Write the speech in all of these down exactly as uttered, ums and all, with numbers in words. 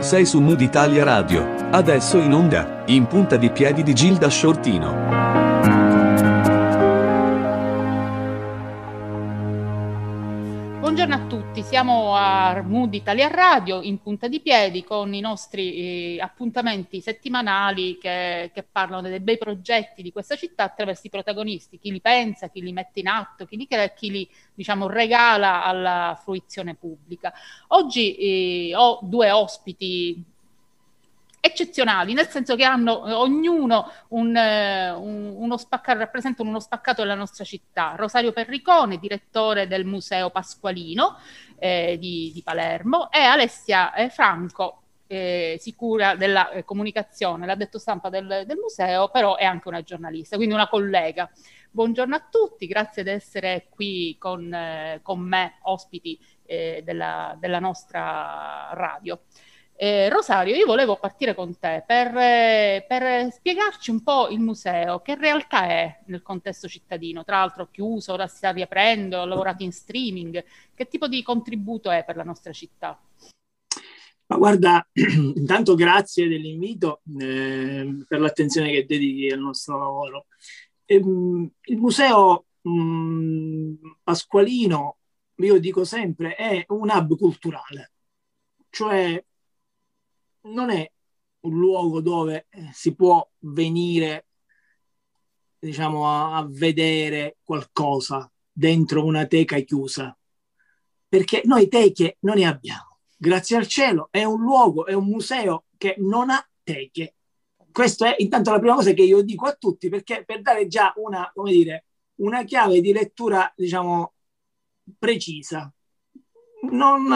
Sei su Mood Italia Radio, adesso in onda, In punta di piedi di Gilda Sciortino. Buongiorno a tutti, siamo a Mood Italia Radio in punta di piedi con i nostri eh, appuntamenti settimanali che, che parlano dei bei progetti di questa città attraverso i protagonisti, chi li pensa, chi li mette in atto, chi li crea, chi li diciamo regala alla fruizione pubblica. Oggi eh, ho due ospiti eccezionali, nel senso che hanno ognuno un, un, uno spaccato, rappresentano uno spaccato della nostra città. Rosario Perricone, direttore del Museo Pasqualino eh, di, di Palermo, e Alessia eh, Franco, eh, sicura della eh, comunicazione, l'addetto stampa del, del museo, però è anche una giornalista, quindi una collega. Buongiorno a tutti, grazie di essere qui con, eh, con me, ospiti eh, della, della nostra radio. Eh, Rosario, io volevo partire con te per, eh, per spiegarci un po' il museo, che realtà è nel contesto cittadino, tra l'altro chiuso, ora si sta riaprendo, ha lavorato in streaming, che tipo di contributo è per la nostra città? Ma guarda, intanto grazie dell'invito, eh, per l'attenzione che dedichi al nostro lavoro. Ehm, il museo mh, Pasqualino, io dico sempre, è un hub culturale, cioè non è un luogo dove si può venire, diciamo, a, a vedere qualcosa dentro una teca chiusa, perché noi teche non ne abbiamo. Grazie al cielo è un luogo, è un museo che non ha teche. Questa è intanto la prima cosa che io dico a tutti, perché per dare già una, come dire, una chiave di lettura, diciamo, precisa. Non,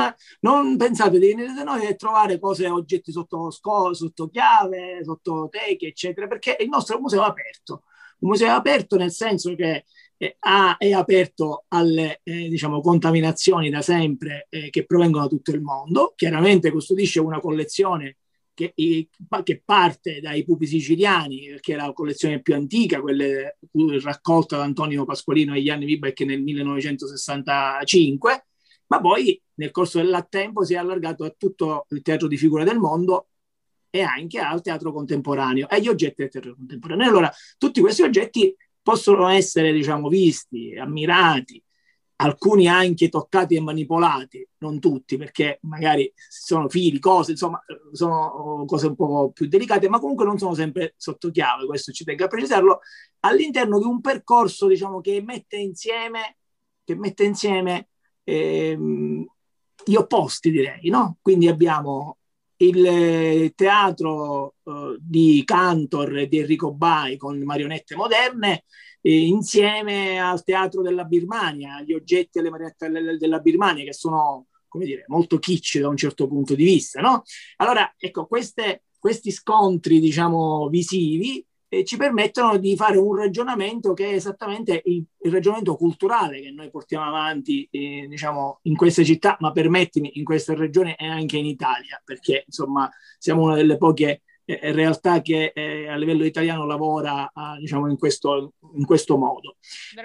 non pensate di venire da noi e trovare cose, oggetti sotto sco, sotto chiave, sotto teche, eccetera, perché il nostro museo è aperto. Un museo aperto nel senso che eh, ha, è aperto alle eh, diciamo, contaminazioni da sempre eh, che provengono da tutto il mondo. Chiaramente custodisce una collezione che, eh, che parte dai pupi siciliani, perché è la collezione più antica, quella raccolta da Antonio Pasqualino e Gianni Vibach nel millenovecentosessantacinque. Ma poi nel corso del tempo si è allargato a tutto il teatro di figura del mondo e anche al teatro contemporaneo, agli oggetti del teatro contemporaneo. Allora, tutti questi oggetti possono essere, diciamo, visti, ammirati, alcuni anche toccati e manipolati, non tutti, perché magari sono fili, cose, insomma, sono cose un po' più delicate, ma comunque non sono sempre sotto chiave, questo ci tengo a precisarlo, all'interno di un percorso, diciamo, che mette insieme, che mette insieme Ehm, gli opposti, direi, no? Quindi abbiamo il teatro eh, di Cantor e di Enrico Bai con marionette moderne eh, insieme al teatro della Birmania, gli oggetti e le marionette della Birmania che sono, come dire, molto kitsch da un certo punto di vista, no? Allora, ecco, queste, questi scontri, diciamo, visivi eh, ci permettono di fare un ragionamento che è esattamente il, il ragionamento culturale che noi portiamo avanti, eh, diciamo, in questa città, ma permettimi, in questa regione e anche in Italia, perché insomma siamo una delle poche eh, realtà che eh, a livello italiano lavora ah, diciamo, in questo, in questo modo.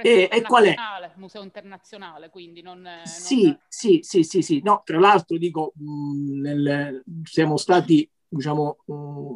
E, e qual è? Museo internazionale, quindi non, non... Sì, sì, sì, sì, sì. No, tra l'altro dico, mh, nel, siamo stati, diciamo, mh,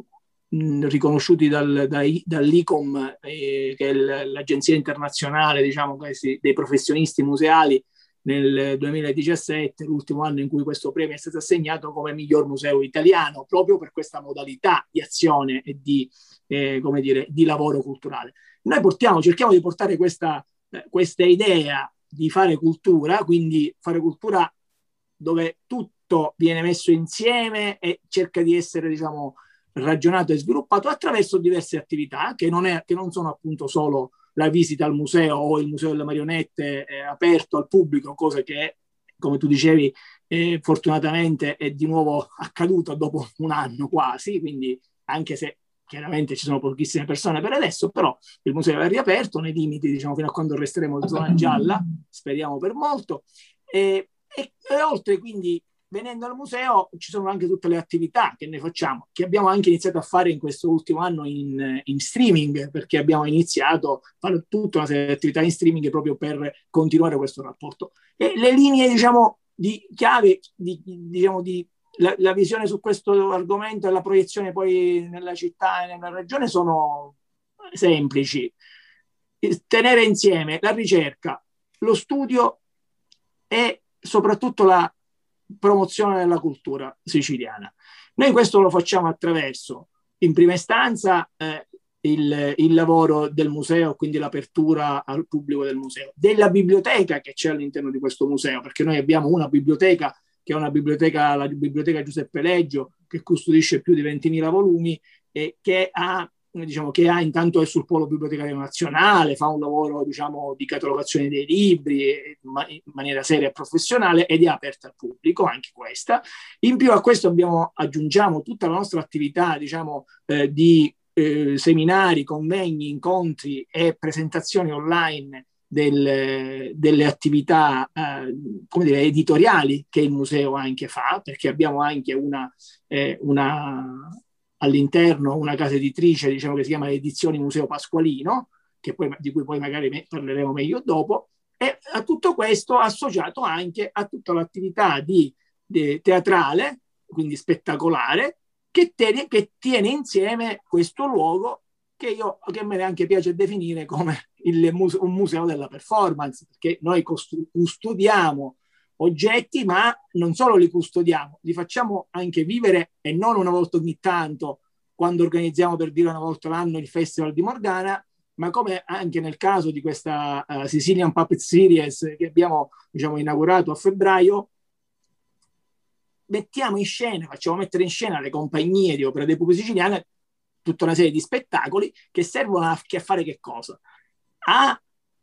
riconosciuti dal, dai, dall'ICOM, eh, che è l'agenzia internazionale, diciamo, questi, dei professionisti museali, nel duemiladiciassette, l'ultimo anno in cui questo premio è stato assegnato, come miglior museo italiano, proprio per questa modalità di azione e di, eh, come dire, di lavoro culturale. Noi portiamo, cerchiamo di portare questa, eh, questa idea di fare cultura, quindi fare cultura dove tutto viene messo insieme e cerca di essere, diciamo, ragionato e sviluppato attraverso diverse attività che non, è, che non sono appunto solo la visita al museo o il museo delle marionette eh, aperto al pubblico, cosa che, come tu dicevi, eh, fortunatamente è di nuovo accaduta dopo un anno quasi, quindi anche se chiaramente ci sono pochissime persone per adesso, però il museo è riaperto nei limiti, diciamo, fino a quando resteremo in zona gialla, speriamo per molto, e, e, e oltre quindi Venendo al museo ci sono anche tutte le attività che noi facciamo, che abbiamo anche iniziato a fare in questo ultimo anno in, in streaming, perché abbiamo iniziato a fare tutta una serie di attività in streaming proprio per continuare questo rapporto. E le linee, diciamo, di chiave, di, diciamo, di la, la visione su questo argomento e la proiezione poi nella città e nella regione sono semplici. Tenere insieme la ricerca, lo studio e soprattutto la promozione della cultura siciliana. Noi questo lo facciamo attraverso, in prima istanza, eh, il, il lavoro del museo, quindi l'apertura al pubblico del museo, della biblioteca che c'è all'interno di questo museo, perché noi abbiamo una biblioteca che è una biblioteca, la biblioteca Giuseppe Leggio, che custodisce più di ventimila volumi e che ha, diciamo, che ha intanto è sul polo bibliotecario nazionale, fa un lavoro, diciamo, di catalogazione dei libri e, ma, in maniera seria e professionale, ed è aperta al pubblico anche questa. In più a questo abbiamo, aggiungiamo tutta la nostra attività, diciamo, eh, di eh, seminari, convegni, incontri e presentazioni online del, delle attività eh, come dire, editoriali che il museo anche fa, perché abbiamo anche una, eh, una all'interno una casa editrice, diciamo, che si chiama Edizioni Museo Pasqualino, che poi, di cui poi magari parleremo meglio dopo, e a tutto questo associato anche a tutta l'attività di, di teatrale, quindi spettacolare, che tiene, che tiene insieme questo luogo che io che a me anche piace definire come il muse, un museo della performance, perché noi costru, custodiamo oggetti, ma non solo li custodiamo, li facciamo anche vivere, e non una volta ogni tanto, quando organizziamo, per dire, una volta l'anno il Festival di Morgana, ma come anche nel caso di questa uh, Sicilian Puppet Series che abbiamo, diciamo, inaugurato a febbraio, mettiamo in scena, facciamo mettere in scena le compagnie di Opera dei Pupi siciliana, tutta una serie di spettacoli che servono a, a fare che cosa? A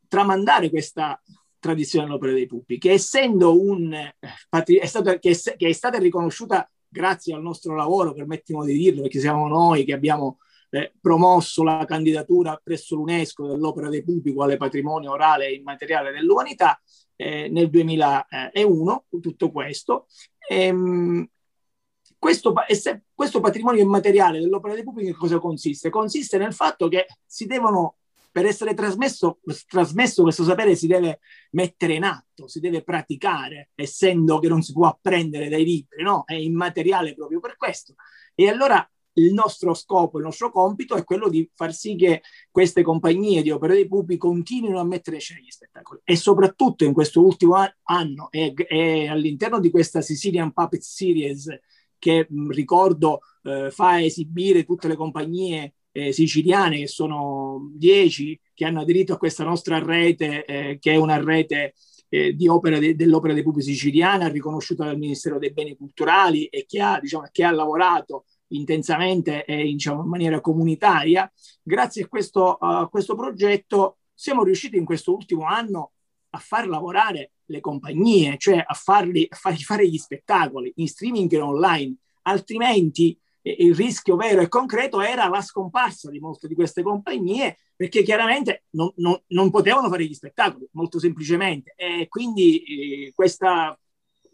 tramandare questa tradizione dell'Opera dei Pupi, che essendo un è stata, che, è, che è stata riconosciuta grazie al nostro lavoro, permettiamo di dirlo, perché siamo noi che abbiamo eh, promosso la candidatura presso l'UNESCO dell'Opera dei Pupi quale patrimonio orale e immateriale dell'umanità eh, nel duemilauno, tutto questo. Ehm, questo, questo patrimonio immateriale dell'Opera dei Pupi che cosa consiste? Consiste nel fatto che si devono Per essere trasmesso, trasmesso questo sapere si deve mettere in atto, si deve praticare, essendo che non si può apprendere dai libri, no? È immateriale proprio per questo. E allora il nostro scopo, il nostro compito è quello di far sì che queste compagnie di Opera dei Pupi continuino a mettere in scena gli spettacoli. E soprattutto in questo ultimo anno, e, e all'interno di questa Sicilian Puppet Series, che mh, ricordo eh, fa esibire tutte le compagnie Eh, siciliane, che sono dieci, che hanno aderito a questa nostra rete, eh, che è una rete eh, di opera de, dell'Opera dei Pupi siciliana, riconosciuta dal Ministero dei Beni Culturali, e che ha, diciamo, che ha lavorato intensamente e, diciamo, in maniera comunitaria. Grazie a questo, a questo progetto siamo riusciti in questo ultimo anno a far lavorare le compagnie, cioè a farli, a fargli fare gli spettacoli in streaming e online, altrimenti il rischio vero e concreto era la scomparsa di molte di queste compagnie, perché chiaramente non, non, non potevano fare gli spettacoli, molto semplicemente. E quindi eh, questa,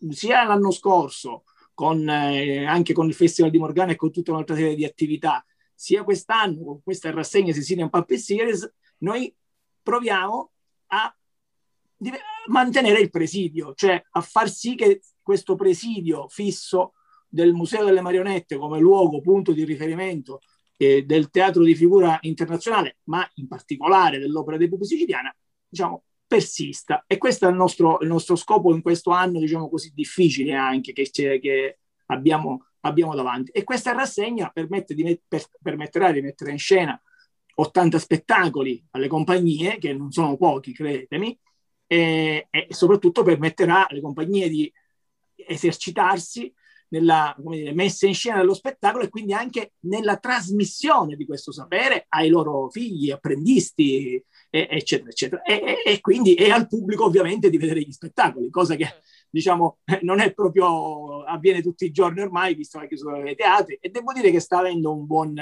sia l'anno scorso, con, eh, anche con il Festival di Morgana e con tutta un'altra serie di attività, sia quest'anno con questa rassegna Sicilian Puppet Series, noi proviamo a mantenere il presidio, cioè a far sì che questo presidio fisso del Museo delle Marionette come luogo, punto di riferimento eh, del teatro di figura internazionale, ma in particolare dell'Opera dei Pupi siciliana, diciamo, persista. E questo è il nostro, il nostro scopo in questo anno, diciamo così, difficile anche, che, che abbiamo, abbiamo davanti. E questa rassegna permette di, per, permetterà di mettere in scena ottanta spettacoli alle compagnie, che non sono pochi, credetemi, e, e soprattutto permetterà alle compagnie di esercitarsi nella, come dire, messa in scena dello spettacolo, e quindi anche nella trasmissione di questo sapere ai loro figli, apprendisti, e, eccetera, eccetera. E, e, e quindi e al pubblico, ovviamente, di vedere gli spettacoli, cosa che, diciamo, non è proprio, avviene tutti i giorni ormai, visto la chiusura dei teatri, e devo dire che sta avendo un buon,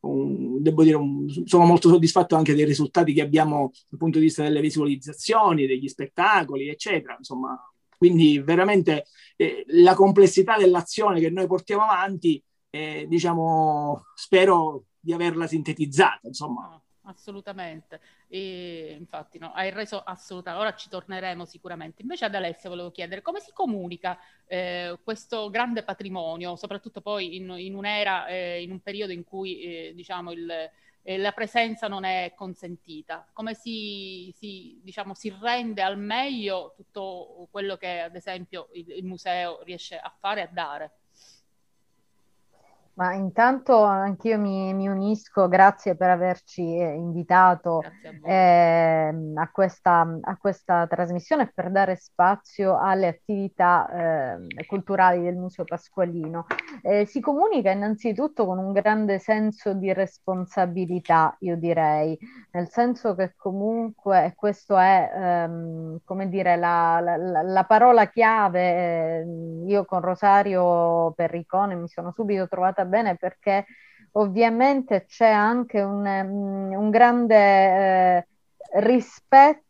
un, devo dire, un, sono molto soddisfatto anche dei risultati che abbiamo dal punto di vista delle visualizzazioni, degli spettacoli, eccetera, insomma. Quindi veramente eh, la complessità dell'azione che noi portiamo avanti, eh, diciamo, spero di averla sintetizzata, insomma. Assolutamente, e infatti no, hai reso assoluta, ora ci torneremo sicuramente. Invece ad Alessia volevo chiedere come si comunica eh, questo grande patrimonio, soprattutto poi in, in un'era, eh, in un periodo in cui eh, diciamo il, eh, la presenza non è consentita, come si, si, diciamo, si rende al meglio tutto quello che ad esempio il, il museo riesce a fare e a dare? Ma intanto anch'io mi, mi unisco, grazie per averci invitato a, eh, a, questa, a questa trasmissione, per dare spazio alle attività eh, culturali del Museo Pasqualino. Eh, si comunica innanzitutto con un grande senso di responsabilità, io direi, nel senso che comunque questo è, ehm, come dire, la, la, la parola chiave. Io con Rosario Perricone mi sono subito trovata bene, perché ovviamente c'è anche un, un grande eh, rispetto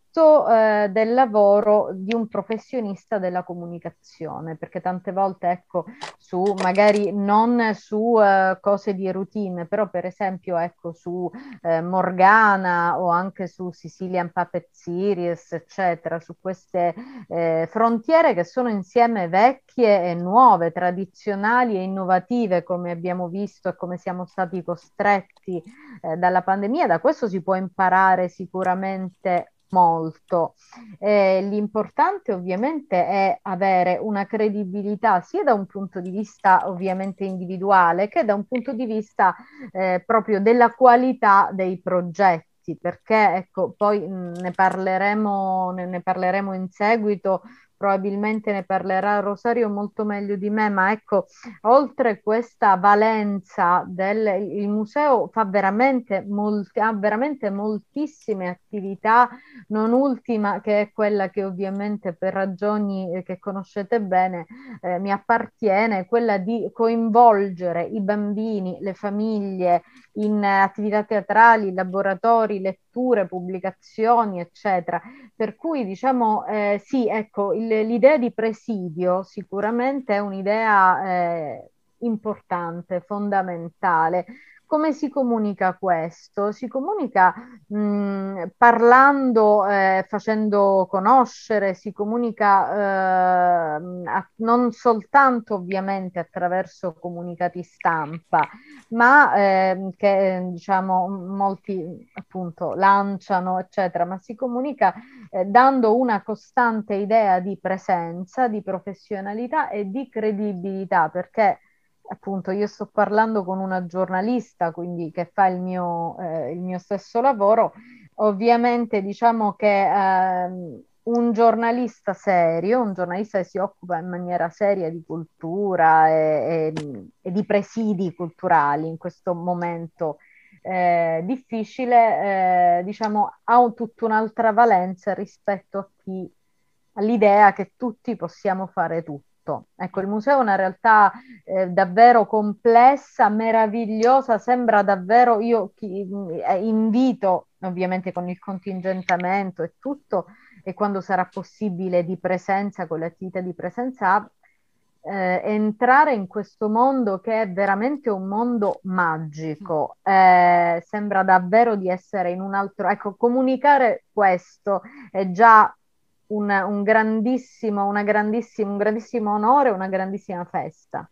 eh, del lavoro di un professionista della comunicazione, perché tante volte, ecco, su magari non su eh, cose di routine, però per esempio, ecco, su eh, Morgana o anche su Sicilian Puppet Series, eccetera, su queste eh, frontiere che sono insieme vecchie e nuove, tradizionali e innovative, come abbiamo visto e come siamo stati costretti eh, dalla pandemia. Da questo si può imparare sicuramente molto. Eh, l'importante ovviamente è avere una credibilità sia da un punto di vista ovviamente individuale, che da un punto di vista eh, proprio della qualità dei progetti, perché ecco, poi ne parleremo, ne, ne parleremo in seguito, probabilmente ne parlerà Rosario molto meglio di me, ma ecco, oltre questa valenza del il museo fa veramente molti, ha veramente moltissime attività, non ultima che è quella che ovviamente per ragioni che conoscete bene eh, mi appartiene, quella di coinvolgere i bambini, le famiglie in attività teatrali, laboratori, letture, pubblicazioni, eccetera. Per cui diciamo eh, sì, ecco, il l'idea di presidio sicuramente è un'idea eh, importante, fondamentale. Come si comunica questo? Si comunica mh, parlando, eh, facendo conoscere, si comunica eh, a, non soltanto ovviamente attraverso comunicati stampa, ma eh, che diciamo molti appunto lanciano, eccetera, ma si comunica eh, dando una costante idea di presenza, di professionalità e di credibilità, perché appunto io sto parlando con una giornalista, quindi che fa il mio, eh, il mio stesso lavoro. Ovviamente diciamo che eh, un giornalista serio, un giornalista che si occupa in maniera seria di cultura e, e, e di presidi culturali in questo momento eh, difficile, eh, diciamo ha un, tutta un'altra valenza rispetto a chi, all'idea che tutti possiamo fare tutto. Ecco, il museo è una realtà eh, davvero complessa, meravigliosa, sembra davvero, io chi, invito ovviamente con il contingentamento e tutto, e quando sarà possibile di presenza, con le attività di presenza, eh, entrare in questo mondo che è veramente un mondo magico, eh, sembra davvero di essere in un altro, ecco, comunicare questo è già Un, un grandissimo, una grandissima, un grandissimo onore, una grandissima festa.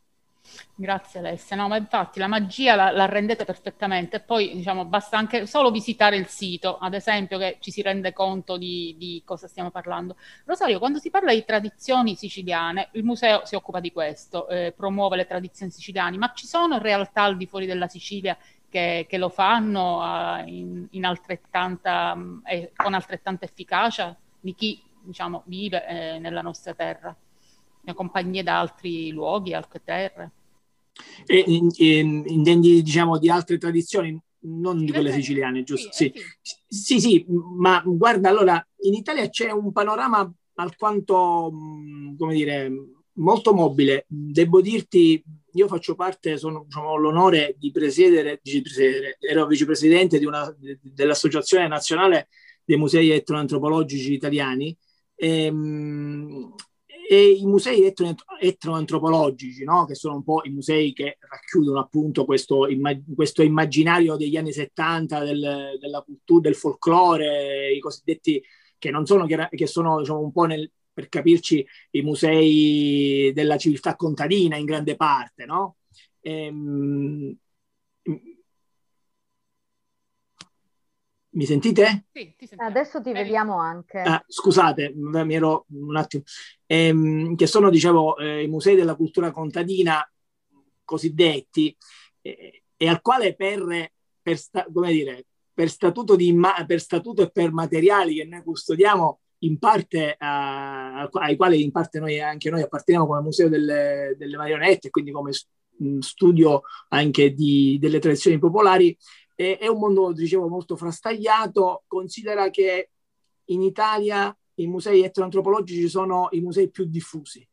Grazie Alessia, no ma infatti la magia la, la rendete perfettamente. Poi diciamo basta anche solo visitare il sito, ad esempio, che ci si rende conto di, di cosa stiamo parlando. Rosario, quando si parla di tradizioni siciliane, il museo si occupa di questo, eh, promuove le tradizioni siciliane, ma ci sono realtà al di fuori della Sicilia che, che lo fanno eh, in, in altrettanta, eh, con altrettanta efficacia di chi diciamo vive eh, nella nostra terra, ne compagnie da altri luoghi, altre terre. E, e, intendi diciamo di altre tradizioni, non sì, di quelle siciliane, giusto? Sì sì. Sì. sì, sì, ma guarda, allora in Italia c'è un panorama alquanto, come dire, molto mobile. Devo dirti, io faccio parte, sono, diciamo, l'onore di presiedere, di presiedere, ero vicepresidente di una, dell'Associazione Nazionale dei Musei Etnoantropologici Italiani, e, E i musei etno- etnoantropologici, no? Che sono un po' i musei che racchiudono appunto questo, immag- questo immaginario degli anni settanta del, della cultura, del folklore, i cosiddetti che non sono, che sono diciamo, un po' nel, per capirci, i musei della civiltà contadina in grande parte, no? Ehm, Mi sentite? Sì, ti sentiamo. Adesso ti Bene. Vediamo anche. Ah, scusate, mi ero un attimo. Ehm, che sono, dicevo, eh, i musei della cultura contadina cosiddetti, eh, e al quale per, per sta, come dire, per statuto di imma- per statuto e per materiali che noi custodiamo, in parte a, ai quali in parte noi anche noi apparteniamo come museo delle, delle marionette, quindi come studio anche di, delle tradizioni popolari. È un mondo, dicevo, molto frastagliato. Considera che in Italia i musei etnoantropologici sono i musei più diffusi,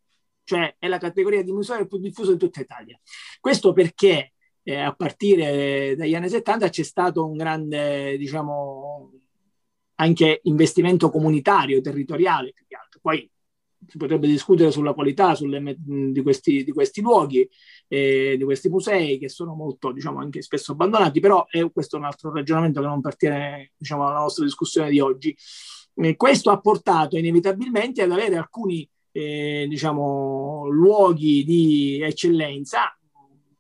cioè è la categoria di museo più diffusa di tutta Italia. Questo perché eh, a partire dagli anni settanta c'è stato un grande, diciamo, anche investimento comunitario, territoriale, più che altro. Poi si potrebbe discutere sulla qualità sulle, di, questi, di questi luoghi, eh, di questi musei che sono molto, diciamo, anche spesso abbandonati, però è, questo è un altro ragionamento che non appartiene, diciamo, alla nostra discussione di oggi. Eh, questo ha portato inevitabilmente ad avere alcuni, eh, diciamo, luoghi di eccellenza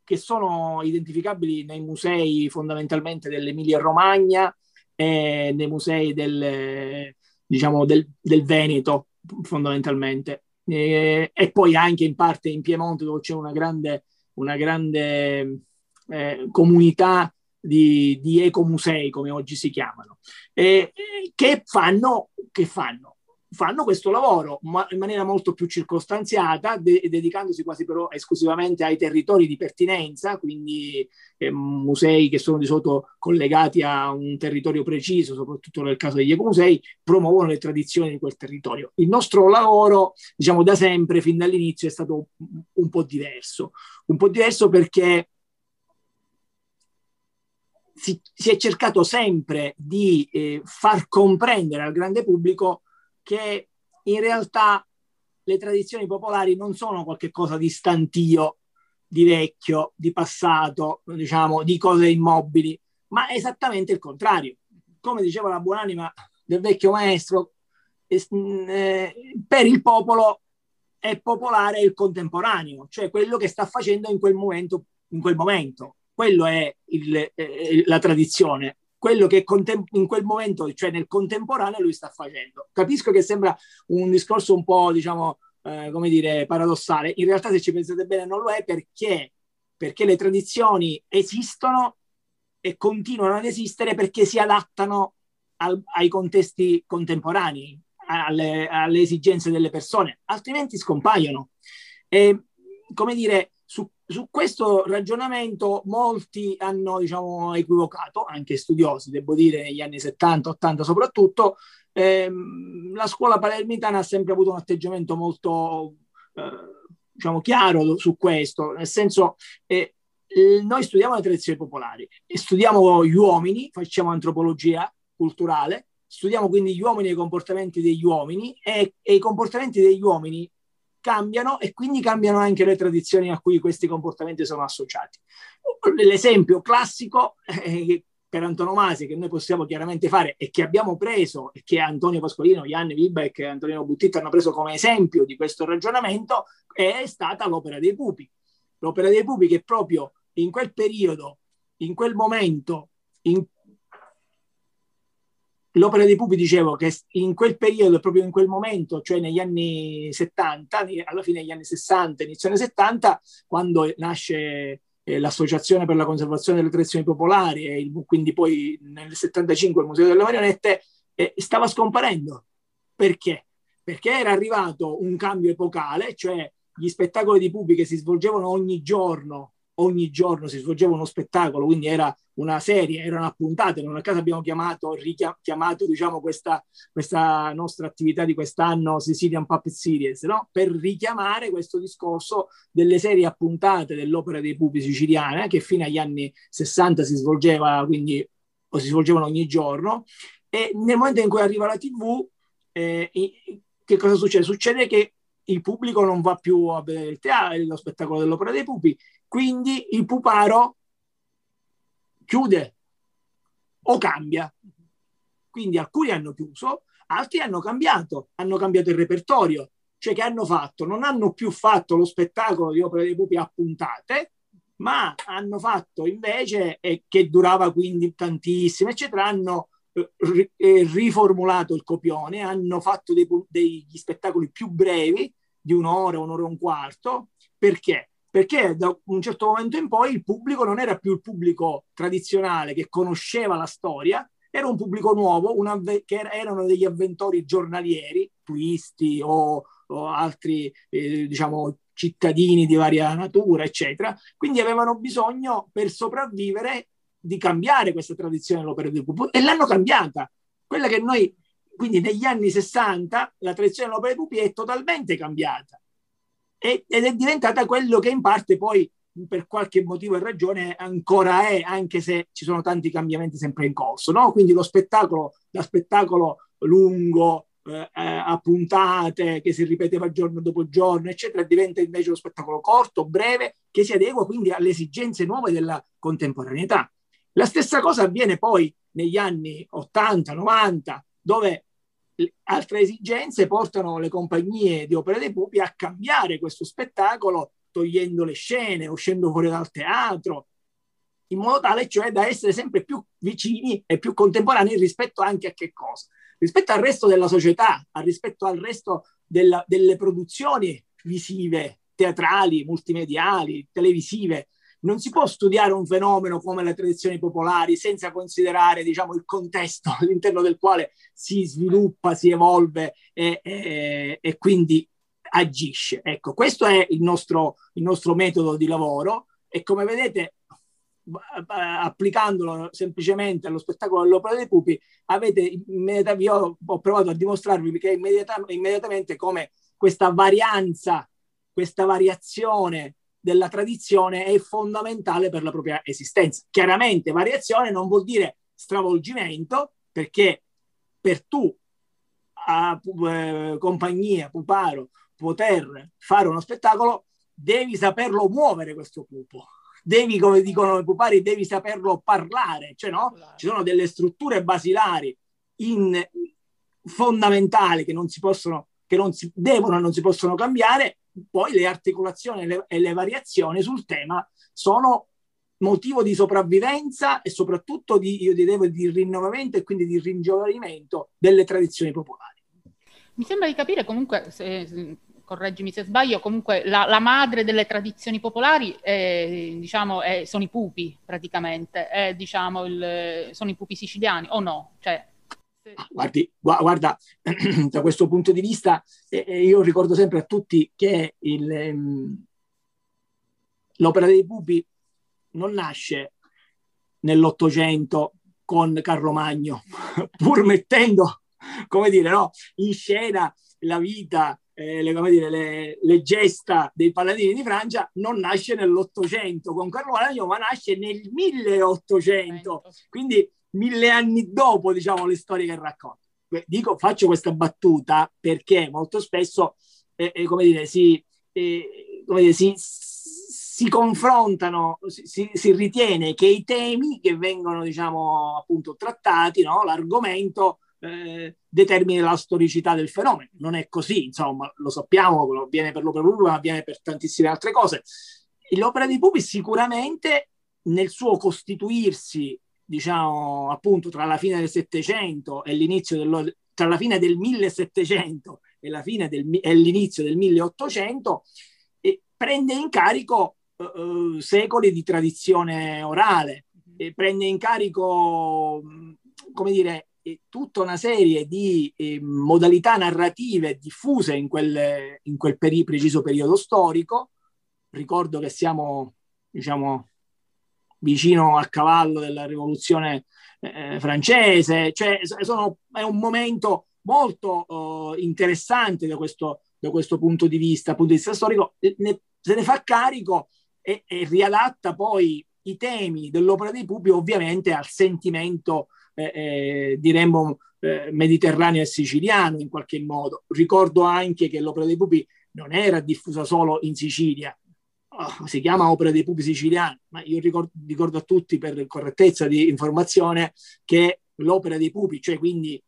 che sono identificabili nei musei fondamentalmente dell'Emilia-Romagna e nei musei del, diciamo, del, del Veneto, fondamentalmente, eh, e poi anche in parte in Piemonte, dove c'è una grande, una grande eh, comunità di, di ecomusei, come oggi si chiamano, eh, che fanno che fanno fanno questo lavoro ma in maniera molto più circostanziata, de- dedicandosi quasi però esclusivamente ai territori di pertinenza, quindi eh, musei che sono di solito collegati a un territorio preciso, soprattutto nel caso degli ecomusei, promuovono le tradizioni di quel territorio. Il nostro lavoro, diciamo, da sempre, fin dall'inizio, è stato un po' diverso, un po' diverso perché si, si è cercato sempre di eh, far comprendere al grande pubblico che in realtà le tradizioni popolari non sono qualcosa di stantio, di vecchio, di passato, diciamo, di cose immobili, ma è esattamente il contrario. Come diceva la buonanima del vecchio maestro, eh, per il popolo è popolare il contemporaneo, cioè quello che sta facendo in quel momento. In quel momento. Quello è il, eh, la tradizione. Quello che in quel momento, cioè nel contemporaneo, lui sta facendo. Capisco che sembra un discorso un po', diciamo, eh, come dire, paradossale. In realtà, se ci pensate bene, non lo è, perché perché le tradizioni esistono e continuano ad esistere perché si adattano al, ai contesti contemporanei, alle, alle esigenze delle persone, altrimenti scompaiono. E, come dire, su Su questo ragionamento molti hanno, diciamo, equivocato, anche studiosi, devo dire, negli anni settanta ottanta soprattutto. Ehm, la scuola palermitana ha sempre avuto un atteggiamento molto, eh, diciamo, chiaro su questo, nel senso, eh, noi studiamo le tradizioni popolari, studiamo gli uomini, facciamo antropologia culturale, studiamo quindi gli uomini e i comportamenti degli uomini, e, e i comportamenti degli uomini cambiano, e quindi cambiano anche le tradizioni a cui questi comportamenti sono associati. L'esempio classico eh, per antonomasia che noi possiamo chiaramente fare, e che abbiamo preso, e che Antonio Pasqualino, Gianni Vibach e Antonino Buttitta hanno preso come esempio di questo ragionamento, è stata l'Opera dei Pupi. L'Opera dei Pupi, che proprio in quel periodo, in quel momento, in... L'Opera dei Pupi, dicevo, che in quel periodo, proprio in quel momento, cioè negli anni settanta, alla fine degli anni sessanta, inizio anni settanta, quando nasce eh, l'Associazione per la conservazione delle tradizioni popolari, e il, quindi poi nel settantacinque il Museo delle Marionette, eh, stava scomparendo. Perché? Perché era arrivato un cambio epocale, cioè gli spettacoli di Pupi che si svolgevano ogni giorno, ogni giorno si svolgeva uno spettacolo, quindi era una serie, era una puntata. Non a caso abbiamo chiamato, richiamato, diciamo, questa, questa nostra attività di quest'anno Sicilian Puppet Series, no? Per richiamare questo discorso delle serie a puntate dell'Opera dei Pupi siciliana, che fino agli anni sessanta si svolgeva, quindi, o si svolgevano ogni giorno, e nel momento in cui arriva la tivù, eh, che cosa succede? Succede che il pubblico non va più a vedere il teatro, lo spettacolo dell'Opera dei Pupi, quindi il puparo chiude o cambia. Quindi alcuni hanno chiuso, altri hanno cambiato, hanno cambiato il repertorio, cioè che hanno fatto, non hanno più fatto lo spettacolo di Opera dei Pupi a puntate, ma hanno fatto invece, eh, che durava quindi tantissimo, eccetera, hanno eh, riformulato il copione, hanno fatto dei, degli spettacoli più brevi, di un'ora, un'ora e un quarto, perché? Perché da un certo momento in poi il pubblico non era più il pubblico tradizionale che conosceva la storia, era un pubblico nuovo, un avve- che era, erano degli avventori giornalieri, turisti o, o altri, eh, diciamo, cittadini di varia natura, eccetera. Quindi avevano bisogno, per sopravvivere, di cambiare questa tradizione dell'Opera dei Pupi, e l'hanno cambiata. Quella che noi, quindi negli anni sessanta, la tradizione dell'Opera dei Pupi è totalmente cambiata e, ed è diventata quello che in parte poi, per qualche motivo e ragione, ancora è, anche se ci sono tanti cambiamenti sempre in corso, no? Quindi lo spettacolo, da spettacolo lungo, eh, a puntate, che si ripeteva giorno dopo giorno, eccetera, diventa invece lo spettacolo corto, breve, che si adegua quindi alle esigenze nuove della contemporaneità. La stessa cosa avviene poi negli anni ottanta novanta, dove altre esigenze portano le compagnie di Opera dei Pupi a cambiare questo spettacolo, togliendo le scene, uscendo fuori dal teatro, in modo tale cioè da essere sempre più vicini e più contemporanei rispetto anche a che cosa? Rispetto al resto della società, al rispetto al resto della, delle produzioni visive, teatrali, multimediali, televisive. Non si può studiare un fenomeno come le tradizioni popolari senza considerare, diciamo, il contesto all'interno del quale si sviluppa, si evolve e, e, e quindi agisce. Ecco, questo è il nostro, il nostro metodo di lavoro, e come vedete, applicandolo semplicemente allo spettacolo dell'Opera dei Pupi, avete immediatamente, io ho provato a dimostrarvi che immediata, immediatamente come questa varianza, questa variazione della tradizione è fondamentale per la propria esistenza. Chiaramente variazione non vuol dire stravolgimento, perché per tu a eh, compagnia, puparo, poter fare uno spettacolo, devi saperlo muovere questo pupo, devi, come dicono i pupari, devi saperlo parlare, cioè, no? Ci sono delle strutture basilari in, fondamentali che non si possono, che non si devono e non si possono cambiare. Poi le articolazioni le, e le variazioni sul tema sono motivo di sopravvivenza e soprattutto di, io direi, di rinnovamento e quindi di ringiovanimento delle tradizioni popolari. Mi sembra di capire comunque, se, correggimi se sbaglio, comunque la, la madre delle tradizioni popolari è, diciamo, è, sono i pupi praticamente, è, diciamo, il, sono i pupi siciliani o no? Cioè, se... ah, guardi, gu- guarda, da questo punto di vista eh, io ricordo sempre a tutti che il, ehm, l'Opera dei Pupi non nasce nell'Ottocento con Carlo Magno, pur mettendo, come dire, no, in scena la vita, eh, le, come dire, le, le gesta dei paladini di Francia. Non nasce nell'Ottocento con Carlo Magno, ma nasce nel milleottocento, quindi mille anni dopo, diciamo, le storie che racconta. Dico, faccio questa battuta perché molto spesso, eh, eh, come dire, si, eh, come dire, si si confrontano, si, si ritiene che i temi che vengono, diciamo, appunto trattati, no? L'argomento eh, determini la storicità del fenomeno. Non è così, insomma, lo sappiamo, lo avviene per l'Opera dei Pupi, ma avviene per tantissime altre cose. L'Opera dei Pupi sicuramente, nel suo costituirsi, diciamo, appunto tra la fine del Settecento e l'inizio del, tra la fine del millesettecento e la fine del, e l'inizio del milleottocento, eh, prende in carico Uh, secoli di tradizione orale, eh, prende in carico, come dire, eh, tutta una serie di eh, modalità narrative diffuse in quel, in quel peri- preciso periodo storico. Ricordo che siamo, diciamo, vicino a cavallo della rivoluzione eh, francese, cioè sono, è un momento molto uh, interessante da questo, da questo punto di vista, punto di vista storico. Ne, se ne fa carico E, e riadatta poi i temi dell'Opera dei Pupi ovviamente al sentimento eh, eh, diremmo eh, mediterraneo e siciliano in qualche modo. Ricordo anche che l'Opera dei Pupi non era diffusa solo in Sicilia. Oh, si chiama Opera dei Pupi siciliani, ma io ricordo, ricordo a tutti, per correttezza di informazione, che l'Opera dei Pupi, cioè quindi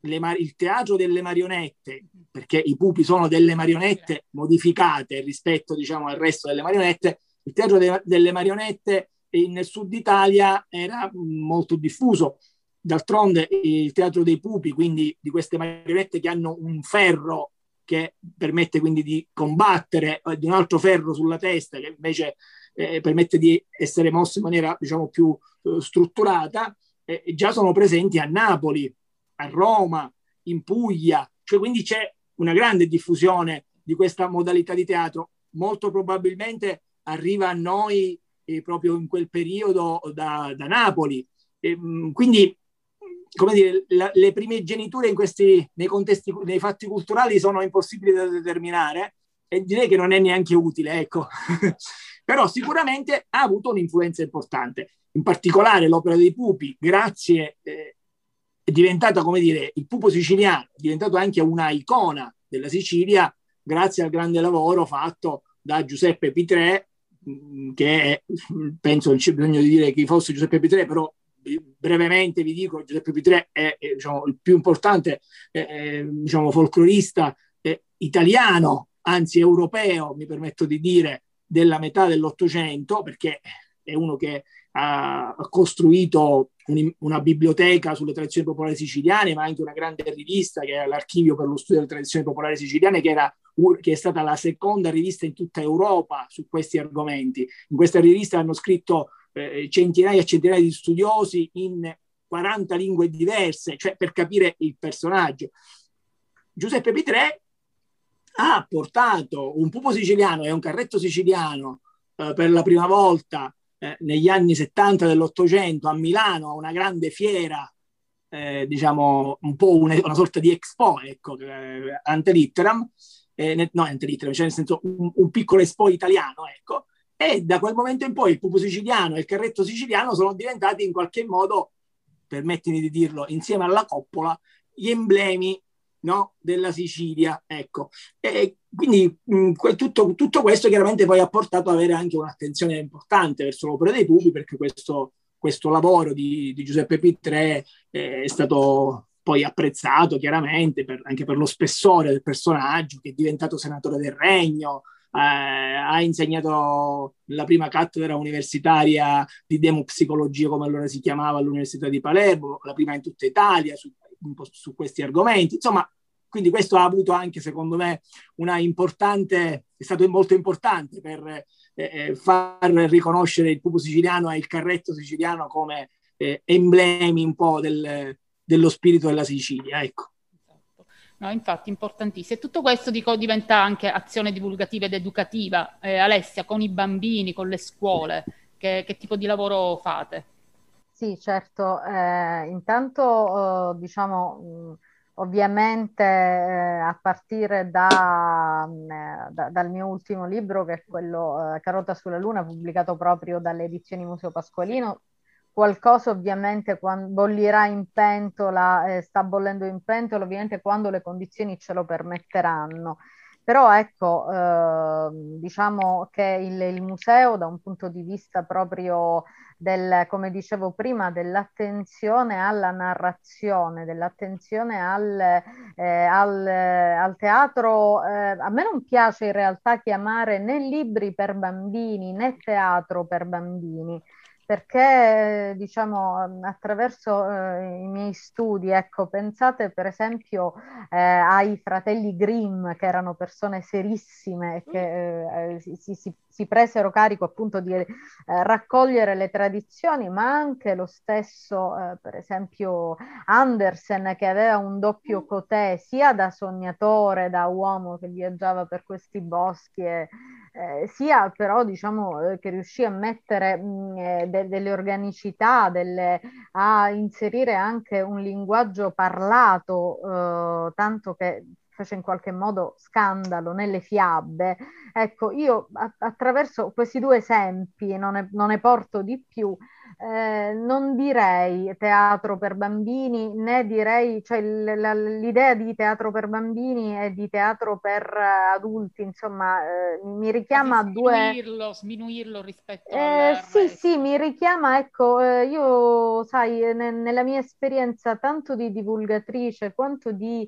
le mar- il teatro delle marionette, perché i pupi sono delle marionette modificate rispetto, diciamo, al resto delle marionette, il teatro de- delle marionette nel sud Italia era molto diffuso. D'altronde il teatro dei pupi, quindi di queste marionette che hanno un ferro che permette quindi di combattere, di un altro ferro sulla testa che invece eh, permette di essere mosso in maniera, diciamo, più eh, strutturata, eh, già sono presenti a Napoli, a Roma, in Puglia, cioè quindi c'è una grande diffusione di questa modalità di teatro. Molto probabilmente arriva a noi eh, proprio in quel periodo da, da Napoli, e, mh, quindi come dire, la, le prime geniture in questi, nei contesti, nei fatti culturali sono impossibili da determinare, e direi che non è neanche utile, ecco. Però sicuramente ha avuto un'influenza importante. In particolare l'Opera dei Pupi, grazie, eh, è diventata, come dire, il pupo siciliano, è diventato anche una icona della Sicilia, grazie al grande lavoro fatto da Giuseppe Pitrè, che è, penso non c'è bisogno di dire chi fosse Giuseppe Pitrè, però brevemente vi dico, Giuseppe Pitrè è, è diciamo, il più importante è, è, diciamo, folclorista è, italiano, anzi europeo, mi permetto di dire, della metà dell'Ottocento, perché è uno che ha costruito un, una biblioteca sulle tradizioni popolari siciliane, ma anche una grande rivista che era l'Archivio per lo Studio delle Tradizioni Popolari Siciliane, che era che è stata la seconda rivista in tutta Europa su questi argomenti. In questa rivista hanno scritto centinaia e centinaia di studiosi in quaranta lingue diverse, cioè per capire il personaggio. Giuseppe Pitrè ha portato un pupo siciliano e un carretto siciliano eh, per la prima volta eh, negli anni settanta dell'Ottocento a Milano, a una grande fiera, eh, diciamo un po' una, una sorta di expo, ecco, eh, ante litteram, eh, ne, no ante litteram, cioè nel senso un, un piccolo expo italiano, ecco. E da quel momento in poi il pupo siciliano e il carretto siciliano sono diventati in qualche modo, permettimi di dirlo, insieme alla coppola, gli emblemi, no, della Sicilia, ecco. E quindi mh, tutto, tutto questo chiaramente poi ha portato ad avere anche un'attenzione importante verso l'Opera dei Pupi, perché questo, questo lavoro di, di Giuseppe Pitrè è stato poi apprezzato chiaramente per, anche per lo spessore del personaggio, che è diventato senatore del Regno. Eh, ha insegnato la prima cattedra universitaria di demopsicologia, come allora si chiamava, all'Università di Palermo, la prima in tutta Italia su, su questi argomenti. Insomma, quindi questo ha avuto anche, secondo me, una importante, è stato molto importante per eh, far riconoscere il pupo siciliano e il carretto siciliano come eh, emblemi un po' del, dello spirito della Sicilia, ecco. No, infatti, importantissimo. E tutto questo, dico, diventa anche azione divulgativa ed educativa. Eh, Alessia, con i bambini, con le scuole, che, che tipo di lavoro fate? Sì, certo. Eh, intanto, eh, diciamo, ovviamente eh, a partire da, eh, da, dal mio ultimo libro, che è quello eh, Carota sulla Luna, pubblicato proprio dalle Edizioni Museo Pasqualino, qualcosa ovviamente quando bollirà in pentola, eh, sta bollendo in pentola ovviamente quando le condizioni ce lo permetteranno. Però ecco, eh, diciamo che il, il museo, da un punto di vista proprio del, come dicevo prima, dell'attenzione alla narrazione, dell'attenzione al, eh, al, al teatro, eh, a me non piace in realtà chiamare né libri per bambini né teatro per bambini, perché diciamo attraverso eh, i miei studi, ecco, pensate per esempio eh, ai fratelli Grimm, che erano persone serissime e che eh, si, si, si presero carico appunto di eh, raccogliere le tradizioni, ma anche lo stesso eh, per esempio Andersen, che aveva un doppio cotè sia da sognatore, da uomo che viaggiava per questi boschi e, Eh, sia però diciamo eh, che riuscì a mettere mh, de- delle organicità, delle, a inserire anche un linguaggio parlato, eh, tanto che fece in qualche modo scandalo nelle fiabe. Ecco, io a- attraverso questi due esempi, non ne, non ne porto di più, eh, non direi teatro per bambini, né direi, cioè l'idea di teatro per bambini e di teatro per adulti, insomma, eh, mi richiama a due... Sminuirlo, sminuirlo rispetto eh, al... Sì, sì, mi richiama, ecco, io, sai, ne, nella mia esperienza tanto di divulgatrice quanto di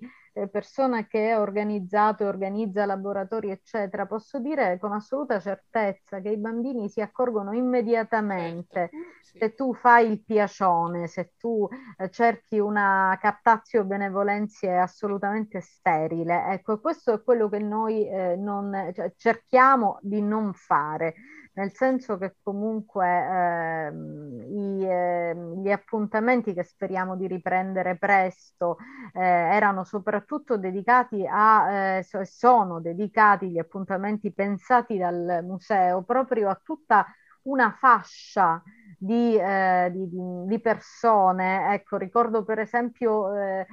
persona che ha organizzato e organizza laboratori, eccetera, posso dire con assoluta certezza che i bambini si accorgono immediatamente, certo, sì. Se tu fai il piacione, se tu eh, cerchi una captatio benevolenzie assolutamente sterile, ecco, questo è quello che noi eh, non, cioè, cerchiamo di non fare, nel senso che comunque eh, i, eh, gli appuntamenti che speriamo di riprendere presto eh, erano soprattutto tutto dedicati a, eh, sono dedicati gli appuntamenti pensati dal museo proprio a tutta una fascia di, eh, di, di persone, ecco, ricordo per esempio eh,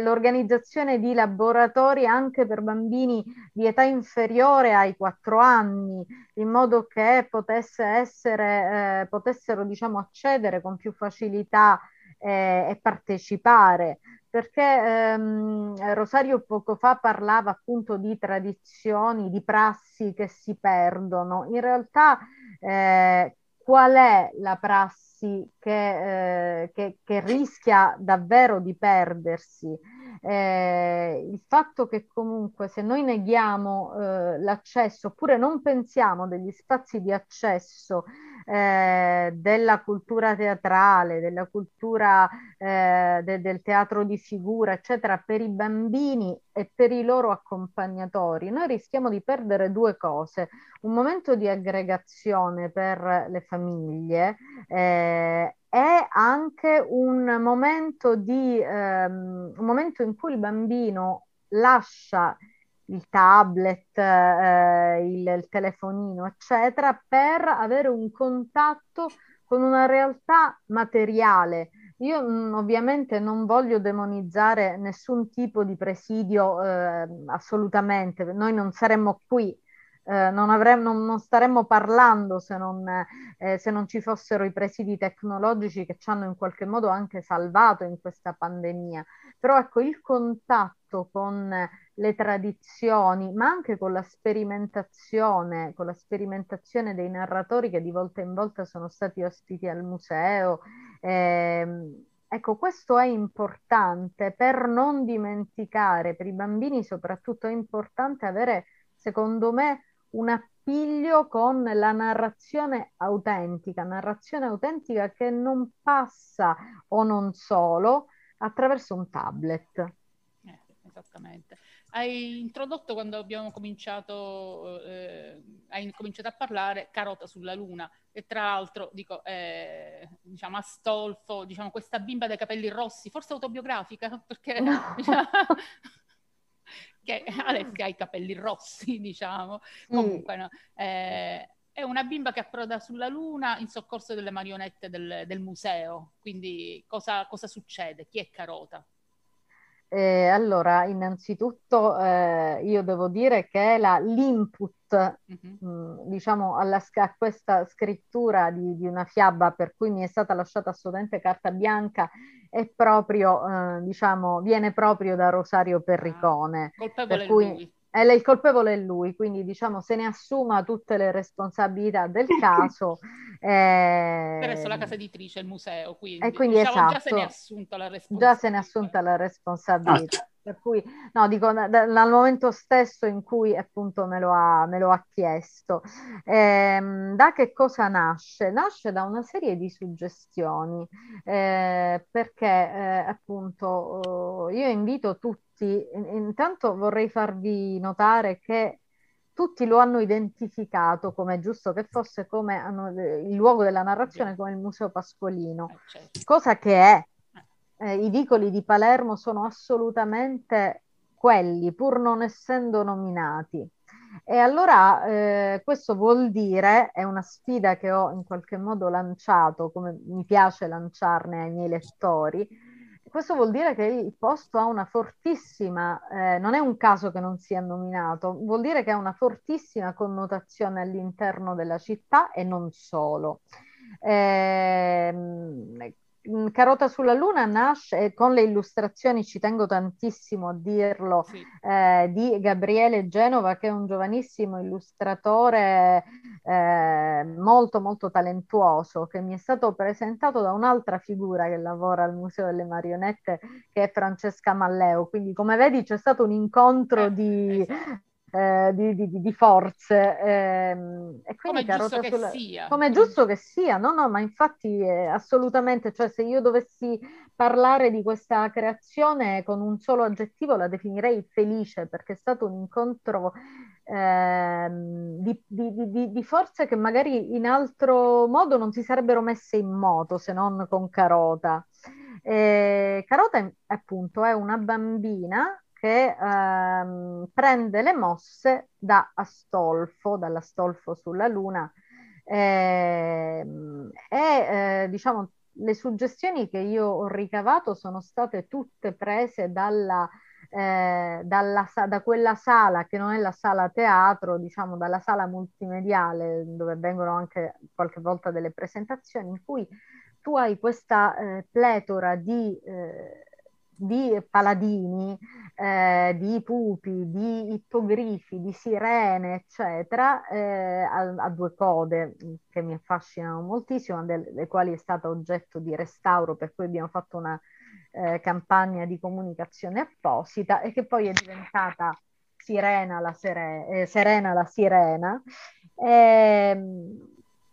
l'organizzazione di laboratori anche per bambini di età inferiore ai quattro anni, in modo che potesse essere, eh, potessero, diciamo, accedere con più facilità eh, e partecipare. Perché ehm, Rosario poco fa parlava appunto di tradizioni, di prassi che si perdono. In realtà eh, qual è la prassi che, eh, che, che rischia davvero di perdersi? Eh, il fatto che comunque se noi neghiamo eh, l'accesso, oppure non pensiamo degli spazi di accesso Eh, della cultura teatrale, della cultura eh, de, del teatro di figura, eccetera, per i bambini e per i loro accompagnatori, noi rischiamo di perdere due cose: un momento di aggregazione per le famiglie eh, e anche un momento di ehm, un momento in cui il bambino lascia il tablet, eh, il, il telefonino, eccetera, per avere un contatto con una realtà materiale. Io mh, ovviamente non voglio demonizzare nessun tipo di presidio, eh, assolutamente, noi non saremmo qui, eh, non, avremmo, non, non staremmo parlando se non, eh, se non ci fossero i presidi tecnologici che ci hanno in qualche modo anche salvato in questa pandemia. Però ecco, il contatto con le tradizioni, ma anche con la sperimentazione, con la sperimentazione dei narratori che di volta in volta sono stati ospiti al museo. Eh, ecco, questo è importante per non dimenticare, per i bambini soprattutto è importante avere, secondo me, un appiglio con la narrazione autentica, narrazione autentica che non passa, o non solo, attraverso un tablet. Eh, esattamente. Hai introdotto, quando abbiamo cominciato, eh, hai cominciato a parlare, Carota sulla Luna, e tra l'altro, dico, eh, diciamo, Astolfo, diciamo, questa bimba dai capelli rossi, forse autobiografica, perché no. Diciamo, che Alessia ha i capelli rossi, diciamo, mm. Comunque, no, eh, è una bimba che approda sulla Luna in soccorso delle marionette del, del museo, quindi cosa, cosa succede? Chi è Carota? Eh, allora, innanzitutto eh, io devo dire che la, l'input, mm-hmm. mh, diciamo, alla, a questa scrittura di, di una fiaba per cui mi è stata lasciata assolutamente carta bianca è proprio, eh, diciamo, viene proprio da Rosario Perricone. Ah, colpevole per cui, lui. È, il colpevole è lui, quindi diciamo se ne assuma tutte le responsabilità del caso. Eh, per adesso la casa editrice, il museo, quindi, e quindi diciamo, esatto, già se ne è assunta la responsabilità. Già se ne è assunta la responsabilità. Ah. Per cui, no, dico, da, da, dal momento stesso in cui appunto me lo ha, me lo ha chiesto. Eh, da che cosa nasce? Nasce da una serie di suggestioni, eh, perché eh, appunto io invito tutti, intanto vorrei farvi notare che tutti lo hanno identificato, come è giusto che fosse, come hanno, il luogo della narrazione, come il Museo Pasqualino, cosa che è. Eh, i vicoli di Palermo sono assolutamente quelli, pur non essendo nominati. E allora eh, questo vuol dire, è una sfida che ho in qualche modo lanciato, come mi piace lanciarne ai miei lettori, questo vuol dire che il posto ha una fortissima, eh, non è un caso che non sia nominato, vuol dire che ha una fortissima connotazione all'interno della città e non solo. Eh, Carota sulla Luna nasce con le illustrazioni, ci tengo tantissimo a dirlo, sì. eh, di Gabriele Genova, che è un giovanissimo illustratore eh, molto molto talentuoso, che mi è stato presentato da un'altra figura che lavora al Museo delle Marionette, che è Francesca Malleo. Quindi, come vedi, c'è stato un incontro eh, di... Esatto. Eh, di, di, di forze eh, e quindi come giusto che sulla... sia come giusto che sia no no ma infatti eh, assolutamente, cioè se io dovessi parlare di questa creazione con un solo aggettivo la definirei felice, perché è stato un incontro eh, di, di, di, di forze che magari in altro modo non si sarebbero messe in moto se non con Carota. eh, Carota è, appunto è una bambina che ehm, prende le mosse da Astolfo, dall'Astolfo sulla Luna, eh, e eh, diciamo le suggestioni che io ho ricavato sono state tutte prese dalla, eh, dalla, da quella sala che non è la sala teatro, diciamo dalla sala multimediale dove vengono anche qualche volta delle presentazioni, in cui tu hai questa eh, pletora di... Eh, di paladini, eh, di pupi, di ippogrifi, di sirene, eccetera, eh, a, a due code che mi affascinano moltissimo, delle quali è stato oggetto di restauro, per cui abbiamo fatto una eh, campagna di comunicazione apposita, e che poi è diventata Sirena la sere- eh, Serena la Sirena. Eh,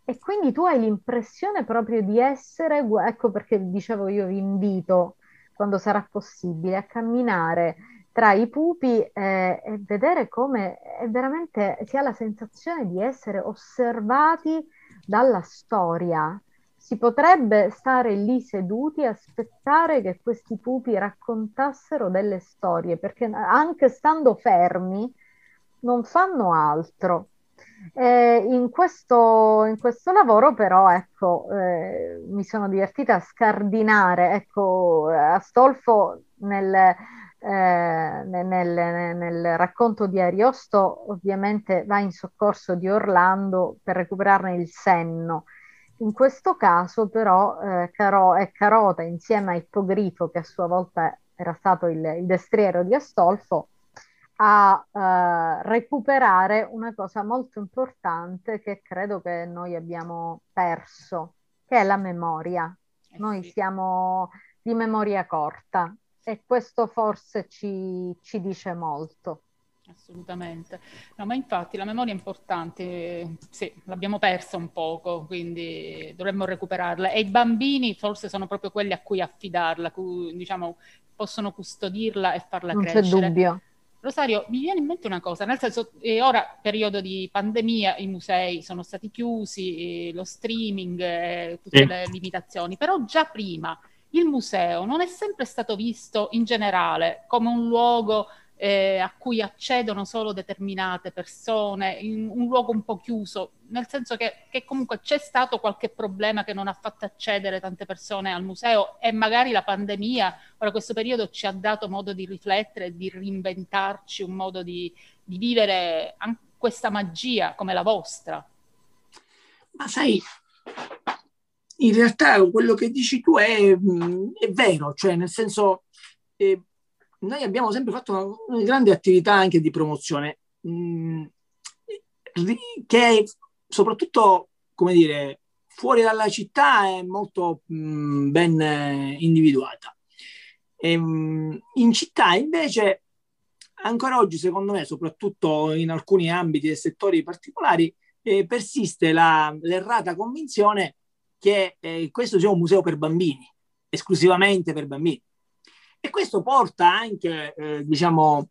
E quindi tu hai l'impressione proprio di essere, ecco perché dicevo io vi invito, quando sarà possibile, a camminare tra i pupi eh, e vedere come è veramente, si ha la sensazione di essere osservati dalla storia. Si potrebbe stare lì seduti e aspettare che questi pupi raccontassero delle storie, perché anche stando fermi non fanno altro. Eh, in, questo, in questo lavoro però ecco, eh, mi sono divertita a scardinare ecco, Astolfo nel, eh, nel, nel, nel racconto di Ariosto ovviamente va in soccorso di Orlando per recuperarne il senno. In questo caso però eh, Caro- è Carota insieme a Ippogrifo, che a sua volta era stato il, il destriero di Astolfo, a uh, recuperare una cosa molto importante che credo che noi abbiamo perso, che è la memoria. Eh noi sì. Siamo di memoria corta e questo forse ci, ci dice molto. Assolutamente. No, ma infatti la memoria è importante, sì, l'abbiamo persa un poco, quindi dovremmo recuperarla. E i bambini forse sono proprio quelli a cui affidarla, cui, diciamo, possono custodirla e farla non crescere. Non c'è dubbio. Rosario, mi viene in mente una cosa, nel senso, eh, ora, periodo di pandemia, i musei sono stati chiusi, eh, lo streaming, eh, tutte sì. le limitazioni, però già prima il museo non è sempre stato visto in generale come un luogo eh, a cui accedono solo determinate persone, in un luogo un po' chiuso, nel senso che, che comunque c'è stato qualche problema che non ha fatto accedere tante persone al museo, e magari la pandemia, ora questo periodo ci ha dato modo di riflettere, di reinventarci un modo di, di vivere anche questa magia come la vostra. Ma sai, in realtà quello che dici tu è, è vero, cioè nel senso eh, noi abbiamo sempre fatto una, una grande attività anche di promozione, mh, che è soprattutto, come dire, fuori dalla città è molto mh, ben eh, individuata. E, mh, in città invece, ancora oggi secondo me, soprattutto in alcuni ambiti e settori particolari, eh, persiste la, l'errata convinzione che eh, questo sia un museo per bambini, esclusivamente per bambini. E questo porta anche, eh, diciamo,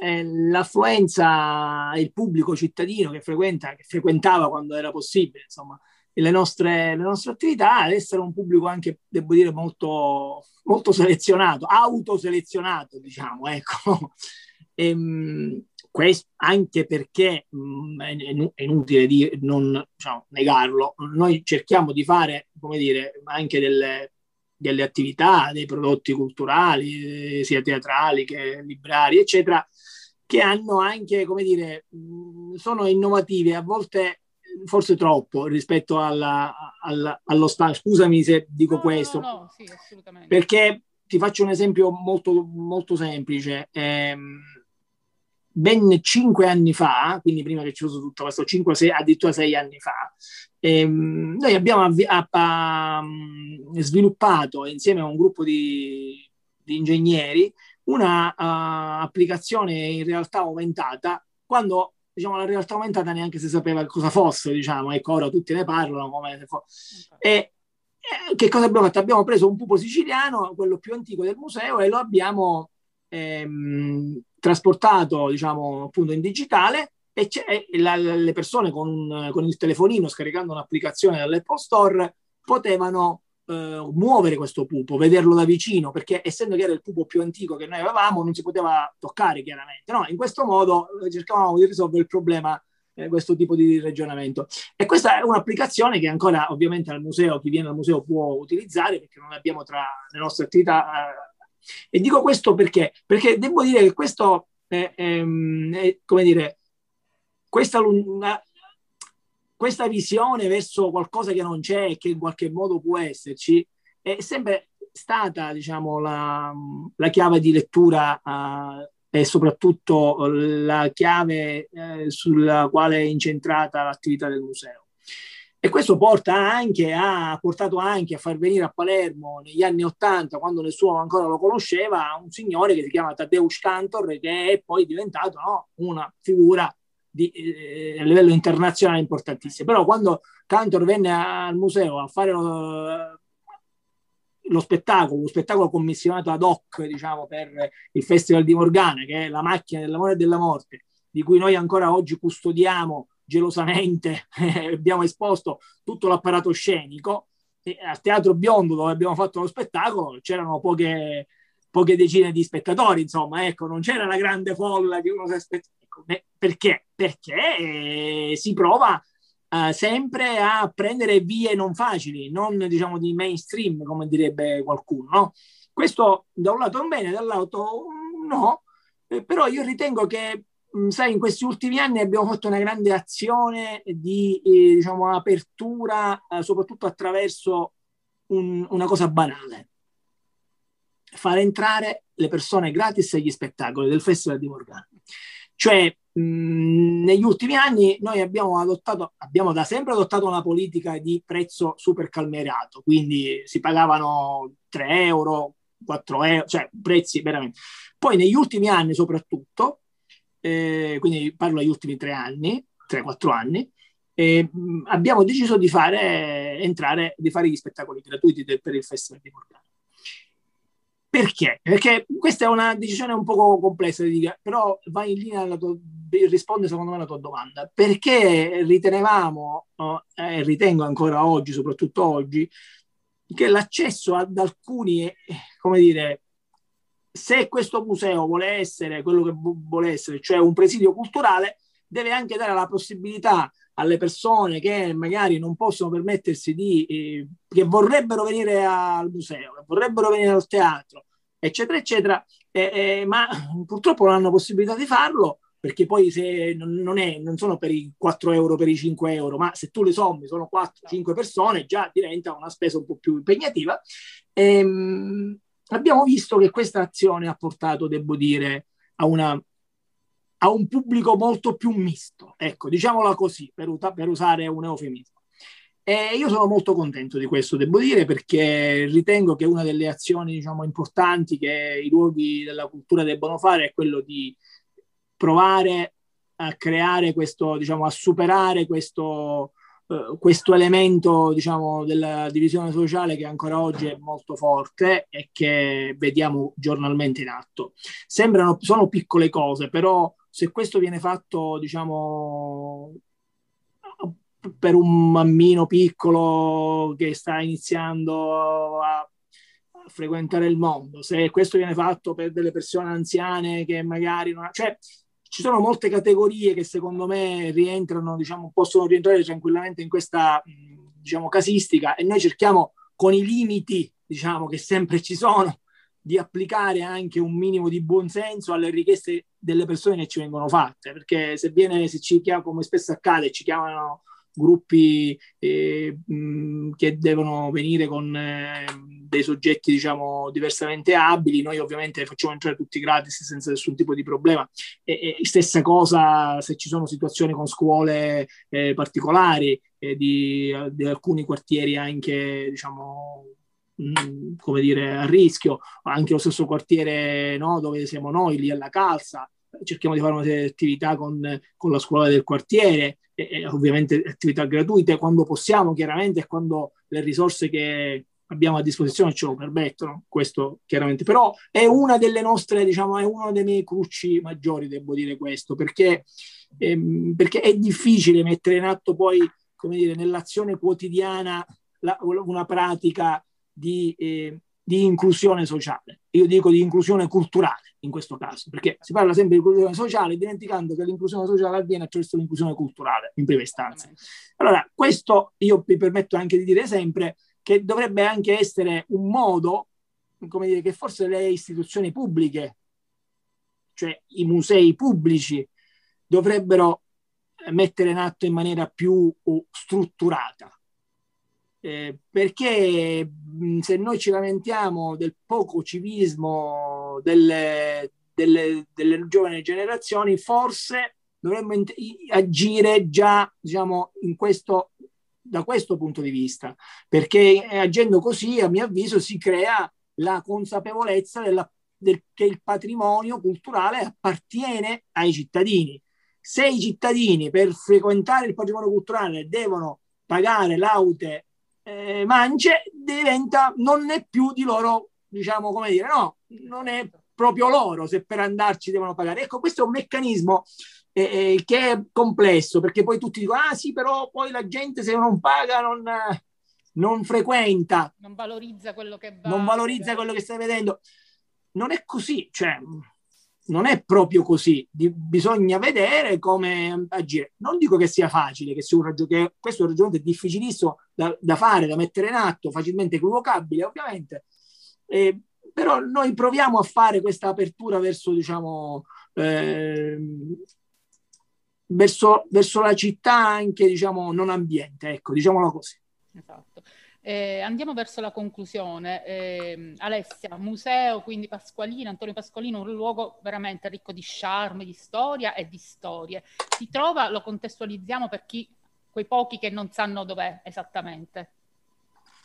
l'affluenza, il pubblico cittadino che frequenta, che frequentava quando era possibile, insomma, le nostre, le nostre attività, ad essere un pubblico anche, devo dire, molto, molto selezionato, autoselezionato, diciamo, ecco. E, questo anche perché è inutile di non, diciamo, negarlo. Noi cerchiamo di fare, come dire, anche delle, delle attività, dei prodotti culturali, sia teatrali che librari, eccetera, che hanno anche, come dire, sono innovative, a volte forse troppo rispetto alla, alla, allo staff. Scusami se dico no, questo. No, no, sì, assolutamente. Perché ti faccio un esempio molto, molto semplice. Eh, ben cinque anni fa, quindi prima che ci fosse tutto questo, cinque, sei, addirittura sei anni fa, ehm, noi abbiamo avvi- a, a, sviluppato insieme a un gruppo di, di ingegneri una uh, applicazione in realtà aumentata, quando diciamo la realtà aumentata neanche si sapeva cosa fosse, diciamo, ecco, ora tutti ne parlano come se fosse. E eh, che cosa abbiamo fatto? Abbiamo preso un pupo siciliano, quello più antico del museo, e lo abbiamo ehm, trasportato, diciamo, appunto in digitale, e, e la, le persone con, con il telefonino, scaricando un'applicazione dall'Apple Store, potevano eh, muovere questo pupo, vederlo da vicino, perché essendo che era il pupo più antico che noi avevamo, non si poteva toccare chiaramente, no? In questo modo cercavamo di risolvere il problema, eh, questo tipo di ragionamento. E questa è un'applicazione che ancora ovviamente al museo, chi viene al museo può utilizzare, perché non abbiamo tra le nostre attività. Eh, E dico questo perché? Perché devo dire che questo, è, è, è, come dire, questa, una, questa visione verso qualcosa che non c'è e che in qualche modo può esserci è sempre stata, diciamo, la, la chiave di lettura eh, e soprattutto la chiave eh, sulla quale è incentrata l'attività del museo. E questo porta anche a, ha portato anche a far venire a Palermo negli anni Ottanta, quando nessuno ancora lo conosceva, un signore che si chiama Tadeusz Cantor, che è poi diventato, no, una figura di, eh, a livello internazionale importantissima. Però quando Cantor venne a, al museo a fare lo, lo spettacolo, lo spettacolo commissionato ad hoc, diciamo, per il Festival di Morgana, che è la macchina dell'amore e della morte, di cui noi ancora oggi custodiamo gelosamente, eh, abbiamo esposto tutto l'apparato scenico, e al Teatro Biondo, dove abbiamo fatto lo spettacolo, c'erano poche, poche decine di spettatori, insomma, ecco, non c'era la grande folla che uno si aspetta. Ecco, perché? Perché eh, si prova eh, sempre a prendere vie non facili, non, diciamo, di mainstream, come direbbe qualcuno, no? Questo da un lato è un bene, dall'altro no, eh, però io ritengo che, sai, in questi ultimi anni abbiamo fatto una grande azione di eh, diciamo, apertura, eh, soprattutto attraverso un, una cosa banale: far entrare le persone gratis agli spettacoli del Festival di Morgana. Cioè, mh, negli ultimi anni noi abbiamo adottato, abbiamo da sempre adottato una politica di prezzo super calmierato, quindi si pagavano tre euro, quattro euro, cioè prezzi veramente. Poi negli ultimi anni soprattutto, Eh, quindi parlo agli ultimi tre anni, tre, quattro anni, eh, abbiamo deciso di fare entrare, di fare gli spettacoli gratuiti de, per il Festival di Morgana. Perché? Perché questa è una decisione un poco complessa, però va in linea alla tua, risponde secondo me alla tua domanda. Perché ritenevamo, oh, eh, ritengo ancora oggi, soprattutto oggi, che l'accesso ad alcuni, eh, come dire, se questo museo vuole essere quello che vuole essere, cioè un presidio culturale, deve anche dare la possibilità alle persone che magari non possono permettersi di, eh, che vorrebbero venire al museo, che vorrebbero venire al teatro, eccetera, eccetera, eh, eh, ma purtroppo non hanno possibilità di farlo, perché poi se non, è, non sono per i quattro euro, per i cinque euro, ma se tu le sommi sono quattro cinque persone, già diventa una spesa un po' più impegnativa. Ehm, Abbiamo visto che questa azione ha portato, devo dire, a, una, a un pubblico molto più misto, ecco, diciamola così, per, per usare un eufemismo. E io sono molto contento di questo, devo dire, perché ritengo che una delle azioni, diciamo, importanti che i luoghi della cultura debbono fare è quello di provare a creare questo, diciamo, a superare questo, Uh, questo elemento, diciamo, della divisione sociale che ancora oggi è molto forte e che vediamo giornalmente in atto. Sembrano, sono piccole cose, però se questo viene fatto, diciamo, per un bambino piccolo che sta iniziando a frequentare il mondo, se questo viene fatto per delle persone anziane che magari non ha, cioè, ci sono molte categorie che secondo me rientrano, diciamo, possono rientrare tranquillamente in questa, diciamo, casistica, e noi cerchiamo, con i limiti, diciamo, che sempre ci sono, di applicare anche un minimo di buonsenso alle richieste delle persone che ci vengono fatte, perché se viene, se ci chiamano, come spesso accade, ci chiamano gruppi eh, mh, che devono venire con eh, dei soggetti, diciamo, diversamente abili. Noi ovviamente facciamo entrare tutti gratis senza nessun tipo di problema, e, e stessa cosa se ci sono situazioni con scuole eh, particolari eh, di, di alcuni quartieri anche, diciamo, mh, come dire, a rischio, anche lo stesso quartiere, no, dove siamo noi, lì alla Calza. Cerchiamo di fare una serie di attività con, con la scuola del quartiere, e, e ovviamente attività gratuite quando possiamo, chiaramente, e quando le risorse che abbiamo a disposizione ce lo permettono, questo chiaramente. Però è una delle nostre, diciamo, è uno dei miei cruci maggiori, devo dire questo, perché, ehm, perché è difficile mettere in atto poi, come dire, nell'azione quotidiana la, una pratica di... Eh, di inclusione sociale. Io dico di inclusione culturale in questo caso, perché si parla sempre di inclusione sociale dimenticando che l'inclusione sociale avviene attraverso l'inclusione culturale in prima istanza. Allora, questo io mi permetto anche di dire sempre che dovrebbe anche essere un modo, come dire, che forse le istituzioni pubbliche, cioè i musei pubblici, dovrebbero mettere in atto in maniera più strutturata. Eh, perché mh, se noi ci lamentiamo del poco civismo delle, delle, delle giovani generazioni, forse dovremmo in- agire già, diciamo, in questo, da questo punto di vista, perché agendo così, a mio avviso, si crea la consapevolezza della, del, che il patrimonio culturale appartiene ai cittadini. Se i cittadini per frequentare il patrimonio culturale devono pagare laute Eh, mance, diventa, non è più di loro, diciamo, come dire, no, non è proprio loro se per andarci devono pagare. Ecco, questo è un meccanismo eh, eh, che è complesso, perché poi tutti dicono, ah sì, però poi la gente se non paga non, non frequenta, non valorizza quello che va, non valorizza quello che stai vedendo. Non è così, cioè non è proprio così. Di, bisogna vedere come agire. Non dico che sia facile, che, sia un raggio, che questo è un ragionamento difficilissimo da, da fare, da mettere in atto, facilmente equivocabile ovviamente, eh, però noi proviamo a fare questa apertura verso, diciamo, eh, verso, verso la città anche, diciamo, non ambiente, ecco, diciamolo così. Esatto. Eh, andiamo verso la conclusione. Eh, Alessia, museo, quindi Pasqualino, Antonio Pasqualino, un luogo veramente ricco di charme, di storia e di storie. Si trova, lo contestualizziamo per chi, quei pochi che non sanno dov'è esattamente.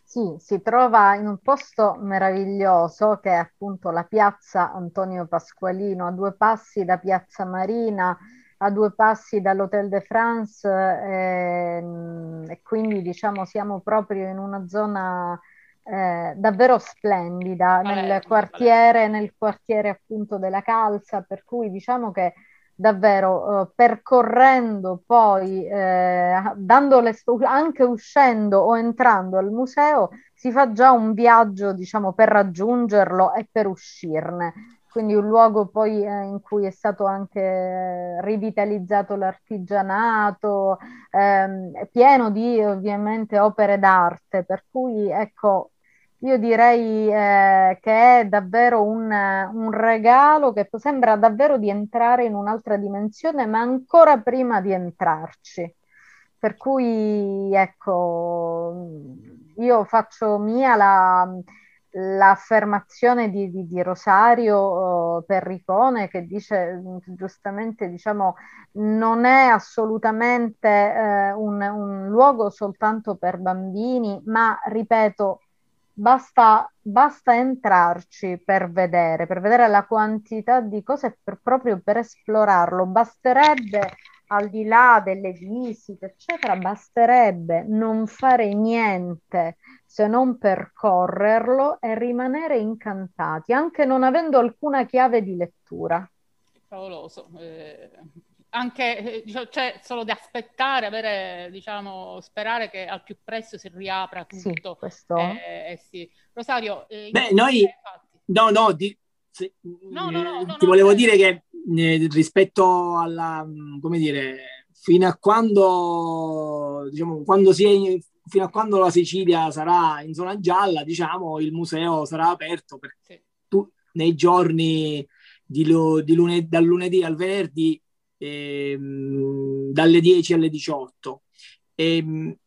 Sì, si trova in un posto meraviglioso che è appunto la piazza Antonio Pasqualino, a due passi da Piazza Marina, a due passi dall'Hotel de France, eh, e quindi, diciamo, siamo proprio in una zona eh, davvero splendida, Palermo, nel quartiere, Palermo. nel quartiere appunto della Calza, per cui diciamo che davvero eh, percorrendo poi, eh, dando le, anche uscendo o entrando al museo, si fa già un viaggio, diciamo, per raggiungerlo e per uscirne. Quindi un luogo poi eh, in cui è stato anche rivitalizzato l'artigianato, ehm, pieno di ovviamente opere d'arte, per cui ecco, io direi eh, che è davvero un, un regalo che sembra davvero di entrare in un'altra dimensione, ma ancora prima di entrarci. Per cui ecco, io faccio mia la... l'affermazione di, di, di Rosario uh, Perricone, che dice giustamente, diciamo, non è assolutamente eh, un, un luogo soltanto per bambini, ma ripeto, basta, basta entrarci per vedere, per vedere la quantità di cose, per, proprio per esplorarlo. Basterebbe, al di là delle visite, eccetera, basterebbe non fare niente se non percorrerlo e rimanere incantati, anche non avendo alcuna chiave di lettura. Favoloso. Eh, anche, diciamo, c'è solo da aspettare, avere, diciamo, sperare che al più presto si riapra tutto. Sì, questo. Eh, eh, sì. Rosario, eh, beh, noi... No, no, di... Se, no, no, no, no, ti volevo no, dire che eh, rispetto alla, come dire, fino a quando, diciamo, quando si è, fino a quando la Sicilia sarà in zona gialla, diciamo, il museo sarà aperto per sì. tu, nei giorni di, lo, di lunedì, dal lunedì al venerdì, eh, dalle dieci alle diciotto. E,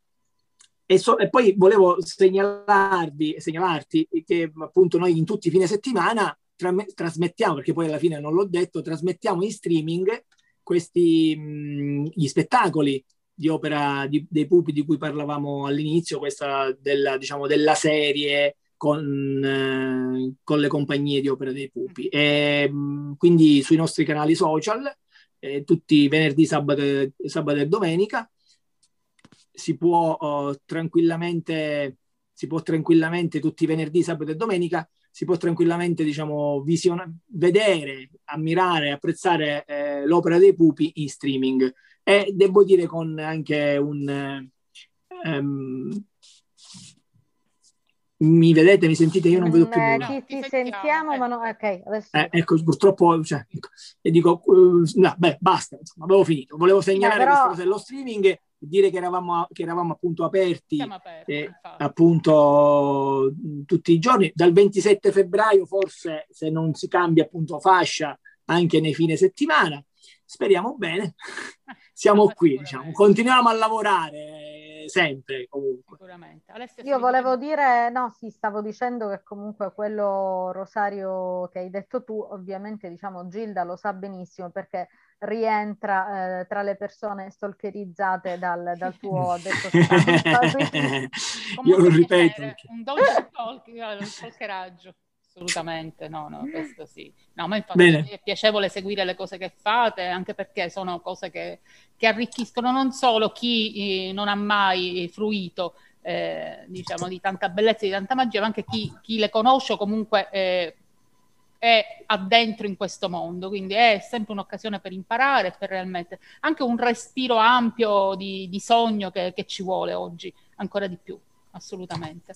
e, so, e poi volevo segnalarvi, segnalarti che appunto noi in tutti i fine settimana tra, trasmettiamo, perché poi alla fine non l'ho detto, trasmettiamo in streaming questi mh, gli spettacoli di opera di, dei pupi di cui parlavamo all'inizio, questa della, diciamo, della serie con, eh, con le compagnie di opera dei pupi. E, mh, quindi sui nostri canali social, eh, tutti venerdì, sabato, sabato e domenica, si può oh, tranquillamente, si può tranquillamente tutti i venerdì, sabato e domenica, si può tranquillamente, diciamo, visiona- vedere, ammirare, apprezzare eh, l'opera dei pupi in streaming. E devo dire con anche un... Um, mi vedete, mi sentite? Io non vedo più nulla. Ti, ti sentiamo, ma no... Ok, adesso... Eh, ecco, purtroppo... Cioè, ecco, e dico... Uh, no, beh, basta, insomma, avevo finito. Volevo segnalare no, però... questa cosa dello streaming... dire che eravamo, che eravamo appunto aperti, aperti eh, appunto tutti i giorni, dal ventisette febbraio forse, se non si cambia appunto fascia, anche nei fine settimana, speriamo bene. Siamo qui, diciamo, continuiamo a lavorare eh, sempre comunque. Alessia, io volevo dire, no, sì, stavo dicendo che comunque quello, Rosario, che hai detto tu, ovviamente, diciamo, Gilda lo sa benissimo perché rientra eh, tra le persone stalkerizzate dal, dal tuo detto quindi... Io lo ripeto. Un dolce talk, lo stalkeraggio. Assolutamente, no, no, questo sì. No, ma infatti Bene. È piacevole seguire le cose che fate, anche perché sono cose che, che arricchiscono non solo chi eh, non ha mai fruito, eh, diciamo, di tanta bellezza, di tanta magia, ma anche chi, chi le conosce o comunque eh, è addentro in questo mondo. Quindi è sempre un'occasione per imparare, per realmente anche un respiro ampio di, di sogno che, che ci vuole oggi, ancora di più. Assolutamente.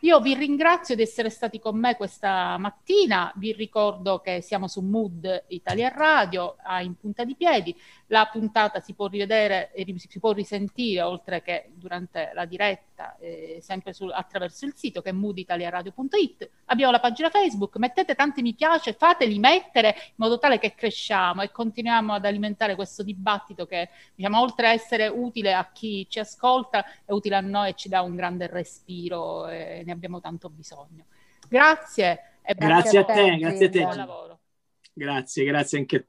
Io vi ringrazio di essere stati con me questa mattina, vi ricordo che siamo su Mood Italia Radio, a In Punta di Piedi, la puntata si può rivedere e si può risentire oltre che durante la diretta, eh, sempre su, attraverso il sito che è mood italia radio punto it, abbiamo la pagina Facebook, mettete tanti mi piace, fateli mettere in modo tale che cresciamo e continuiamo ad alimentare questo dibattito che, diciamo, oltre a essere utile a chi ci ascolta, è utile a noi e ci dà un grande respiro. Respiro, eh, ne abbiamo tanto bisogno. Grazie e grazie a te, grazie a te. Buon lavoro. Grazie, grazie anche a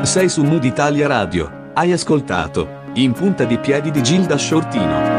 te. Sei su Mood Italia Radio. Hai ascoltato In Punta di Piedi di Gilda Sciortino.